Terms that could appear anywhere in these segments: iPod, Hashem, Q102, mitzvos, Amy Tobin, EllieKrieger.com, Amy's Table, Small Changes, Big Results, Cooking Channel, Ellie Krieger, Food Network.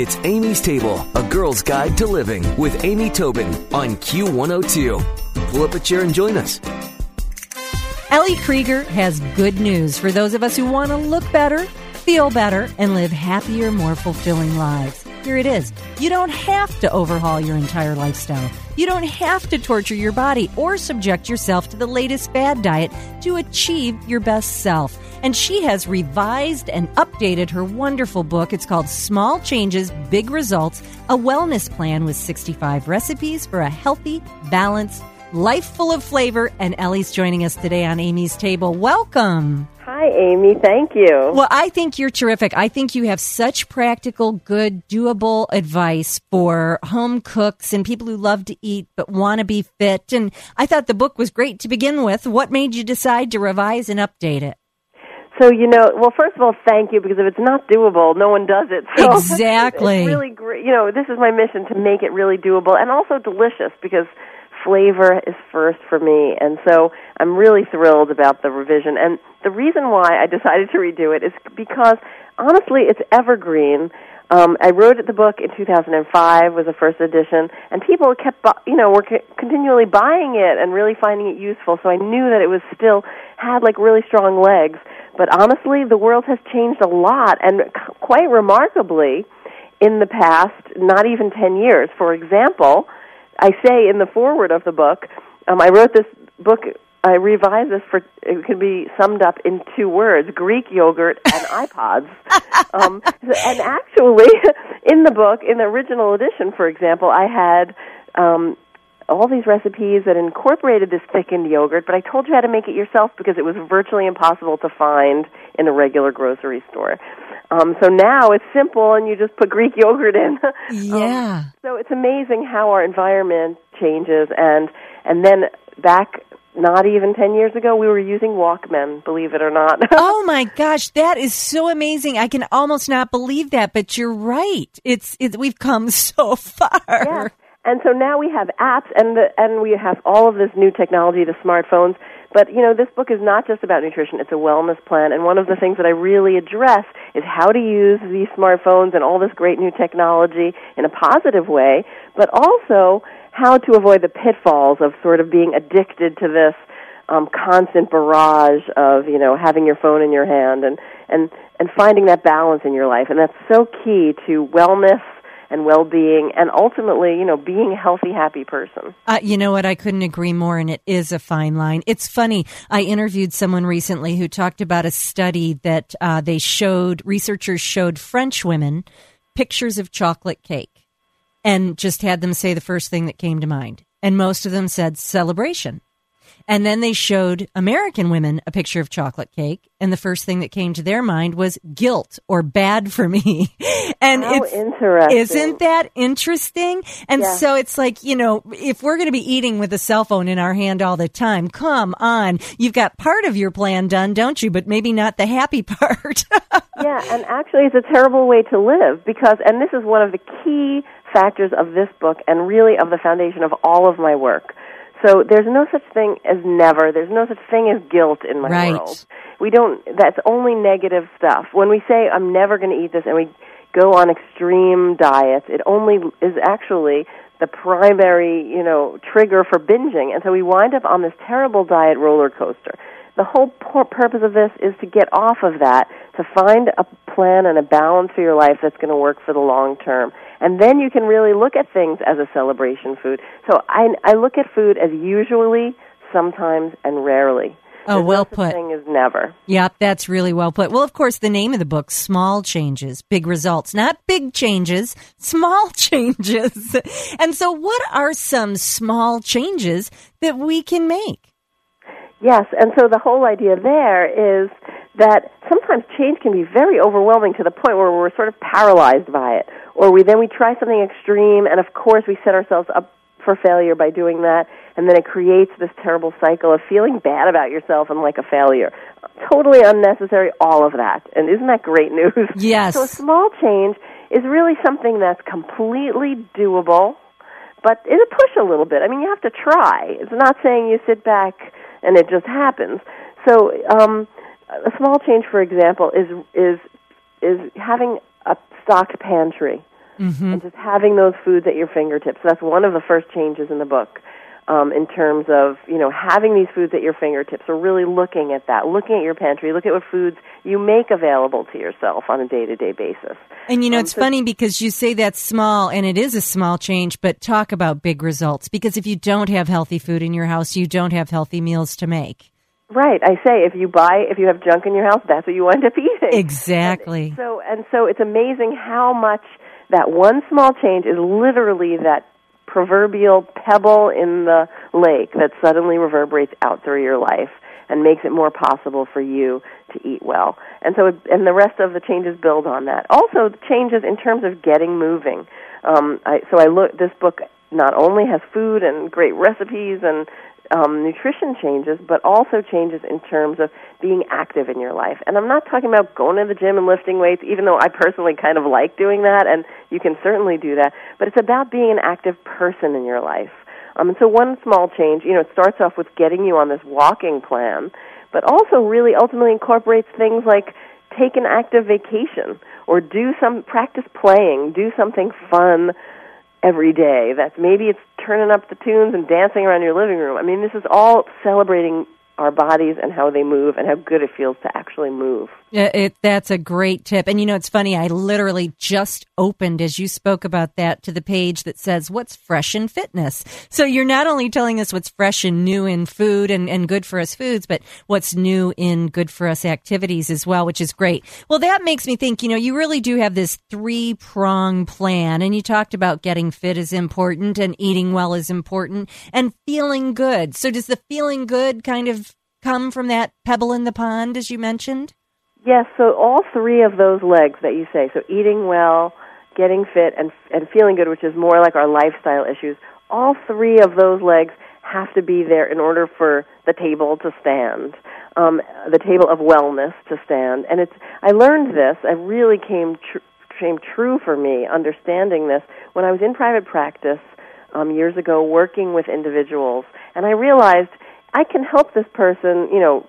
It's Amy's Table, a girl's guide to living with Amy Tobin on Q102. Pull up a chair and join us. Ellie Krieger has good news for those of us who want to look better, feel better, and live happier, more fulfilling lives. Here it is. You don't have to overhaul your entire lifestyle. You don't have to torture your body or subject yourself to the latest fad diet to achieve your best self. And she has revised and updated her wonderful book. It's called Small Changes, Big Results, a wellness plan with 65 recipes for a healthy, balanced life full of flavor. And Ellie's joining us today on Amy's Table. Welcome. Hi, Amy. Thank you. Well, I think you're terrific. I think you have such practical, good, doable advice for home cooks and people who love to eat but want to be fit. And I thought the book was great to begin with. What made you decide to revise and update it? So, well, first of all, thank you, because if it's not doable, no one does it. So exactly. It's really great. This is my mission, to make it really doable and also delicious, because flavor is first for me, and so I'm really thrilled about the revision. And the reason why I decided to redo it is because, honestly, it's evergreen. I wrote the book in 2005, was the first edition, and people kept, were continually buying it and really finding it useful, so I knew that it was still had, really strong legs. But honestly, the world has changed a lot, and quite remarkably, in the past, not even 10 years. For example, I say in the foreword of the book, I wrote this book, I revised this for, it can be summed up in two words, Greek yogurt and iPods. And actually, in the book, in the original edition, for example, I had all these recipes that incorporated this thickened yogurt, but I told you how to make it yourself because it was virtually impossible to find in a regular grocery store. So now it's simple, and you just put Greek yogurt in. Yeah. So it's amazing how our environment changes. And then back not even 10 years ago, we were using Walkmen, believe it or not. Oh, my gosh. That is so amazing. I can almost not believe that, but you're right. We've come so far. Yeah. And so now we have apps, and we have all of this new technology, the smartphones. But, this book is not just about nutrition. It's a wellness plan. And one of the things that I really address is how to use these smartphones and all this great new technology in a positive way, but also how to avoid the pitfalls of sort of being addicted to this constant barrage of, having your phone in your hand and finding that balance in your life. And that's so key to wellness and well-being, and ultimately, being a healthy, happy person. You know what? I couldn't agree more, and it is a fine line. It's funny. I interviewed someone recently who talked about a study that researchers showed French women pictures of chocolate cake and just had them say the first thing that came to mind. And most of them said celebration. And then they showed American women a picture of chocolate cake, and the first thing that came to their mind was guilt or bad for me. And how interesting. Isn't that interesting? And yeah. So it's like, if we're going to be eating with a cell phone in our hand all the time, come on. You've got part of your plan done, don't you? But maybe not the happy part. Yeah, and actually it's a terrible way to live because, and this is one of the key factors of this book and really of the foundation of all of my work. So there's no such thing as never. There's no such thing as guilt in my world. That's only negative stuff. When we say, I'm never going to eat this, and we go on extreme diets, it only is actually the primary, trigger for binging. And so we wind up on this terrible diet roller coaster. The whole purpose of this is to get off of that, to find a plan and a balance for your life that's going to work for the long term. And then you can really look at things as a celebration food. So I look at food as usually, sometimes, and rarely. Oh, well put. The thing is never. Yep, that's really well put. Well, of course, the name of the book, Small Changes, Big Results. Not big changes, small changes. And so what are some small changes that we can make? Yes, and so the whole idea there is that sometimes change can be very overwhelming to the point where we're sort of paralyzed by it, or we try something extreme, and of course we set ourselves up for failure by doing that, and then it creates this terrible cycle of feeling bad about yourself and like a failure. Totally unnecessary, all of that. And isn't that great news? Yes. So a small change is really something that's completely doable, but it'll push a little bit. I mean, you have to try. It's not saying you sit back and it just happens. So a small change, for example, is having a stocked pantry. mm-hmm. and just having those foods at your fingertips. That's one of the first changes in the book in terms of, you know, having these foods at your fingertips. So really looking at that, looking at your pantry, look at what foods you make available to yourself on a day-to-day basis. And, you know, it's funny because you say that's small, and it is a small change, but talk about big results. Because if you don't have healthy food in your house, you don't have healthy meals to make. Right. I say if you have junk in your house, that's what you end up eating. Exactly. And so it's amazing how much that one small change is literally that proverbial pebble in the lake that suddenly reverberates out through your life and makes it more possible for you to eat well. And so and the rest of the changes build on that. Also, changes in terms of getting moving. This book not only has food and great recipes and nutrition changes, but also changes in terms of being active in your life. And I'm not talking about going to the gym and lifting weights, even though I personally kind of like doing that, and you can certainly do that, but it's about being an active person in your life. And so one small change, you know, it starts off with getting you on this walking plan, but also really ultimately incorporates things like take an active vacation or practice playing, do something fun every day. That's maybe it's turning up the tunes and dancing around your living room. I mean, this is all celebrating our bodies and how they move and how good it feels to actually move. Yeah, that's a great tip. And, you know, it's funny, I literally just opened, as you spoke about that, to the page that says, what's fresh in fitness? So you're not only telling us what's fresh and new in food and good for us foods, but what's new in good for us activities as well, which is great. Well, that makes me think, you know, you really do have this 3-prong plan. And you talked about getting fit is important and eating well is important and feeling good. So does the feeling good kind of come from that pebble in the pond, as you mentioned? Yes, so all three of those legs that you say, so eating well, getting fit, and feeling good, which is more like our lifestyle issues, all three of those legs have to be there in order for the table to stand, the table of wellness to stand. And I learned this, it really came true for me, understanding this, when I was in private practice years ago working with individuals, and I realized I can help this person, you know,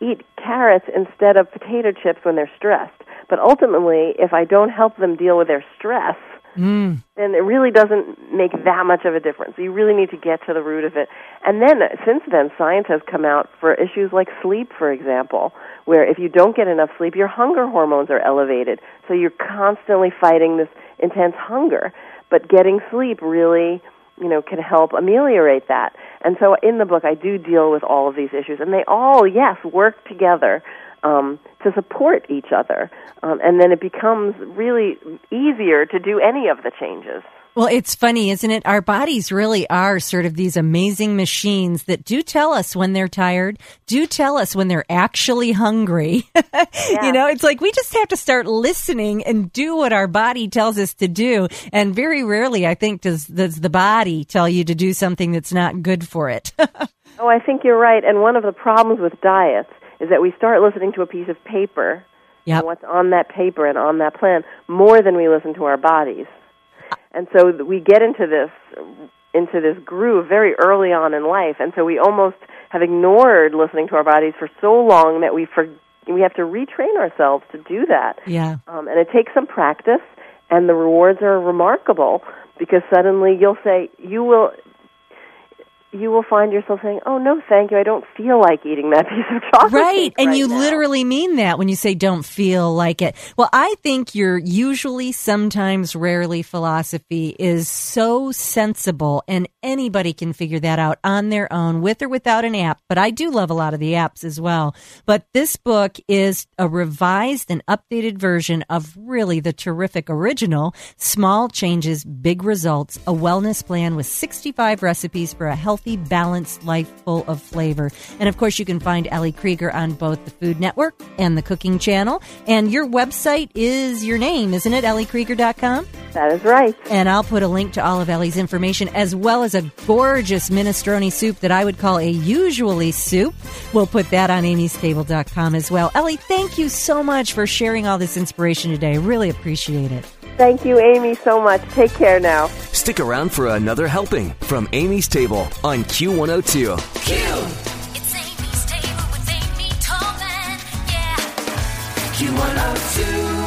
eat carrots instead of potato chips when they're stressed. But ultimately, if I don't help them deal with their stress, then it really doesn't make that much of a difference. You really need to get to the root of it. And then, since then, science has come out for issues like sleep, for example, where if you don't get enough sleep, your hunger hormones are elevated. So you're constantly fighting this intense hunger. But getting sleep really, you know, can help ameliorate that. And so in the book, I do deal with all of these issues. And they all, yes, work together to support each other. And then it becomes really easier to do any of the changes. Well, it's funny, isn't it? Our bodies really are sort of these amazing machines that do tell us when they're tired, do tell us when they're actually hungry. Yeah. You know, it's like we just have to start listening and do what our body tells us to do. And very rarely, I think, does the body tell you to do something that's not good for it. Oh, I think you're right. And one of the problems with diets is that we start listening to a piece of paper, and what's on that paper and on that plan, more than we listen to our bodies. And so we get into this groove very early on in life, and so we almost have ignored listening to our bodies for so long that we have to retrain ourselves to do that. Yeah. And it takes some practice, and the rewards are remarkable because suddenly you will find yourself saying, oh, no, thank you, I don't feel like eating that piece of chocolate. Right, and you literally mean that when you say don't feel like it. Well, I think your usually, sometimes, rarely philosophy is so sensible, and anybody can figure that out on their own, with or without an app. But I do love a lot of the apps as well. But this book is a revised and updated version of really the terrific original, Small Changes, Big Results, a wellness plan with 65 recipes for a healthy, balanced life full of flavor. And of course, you can find Ellie Krieger on both the Food Network and the Cooking Channel. And your website is your name, isn't it? EllieKrieger.com? That is right. And I'll put a link to all of Ellie's information, as well as a gorgeous minestrone soup that I would call a usually soup. We'll put that on amystable.com as well. Ellie, thank you so much for sharing all this inspiration today. I really appreciate it. Thank you, Amy, so much. Take care now. Stick around for another helping from Amy's Table on Q102. Q! It's Amy's Table with Amy Tobin. Yeah. Q102.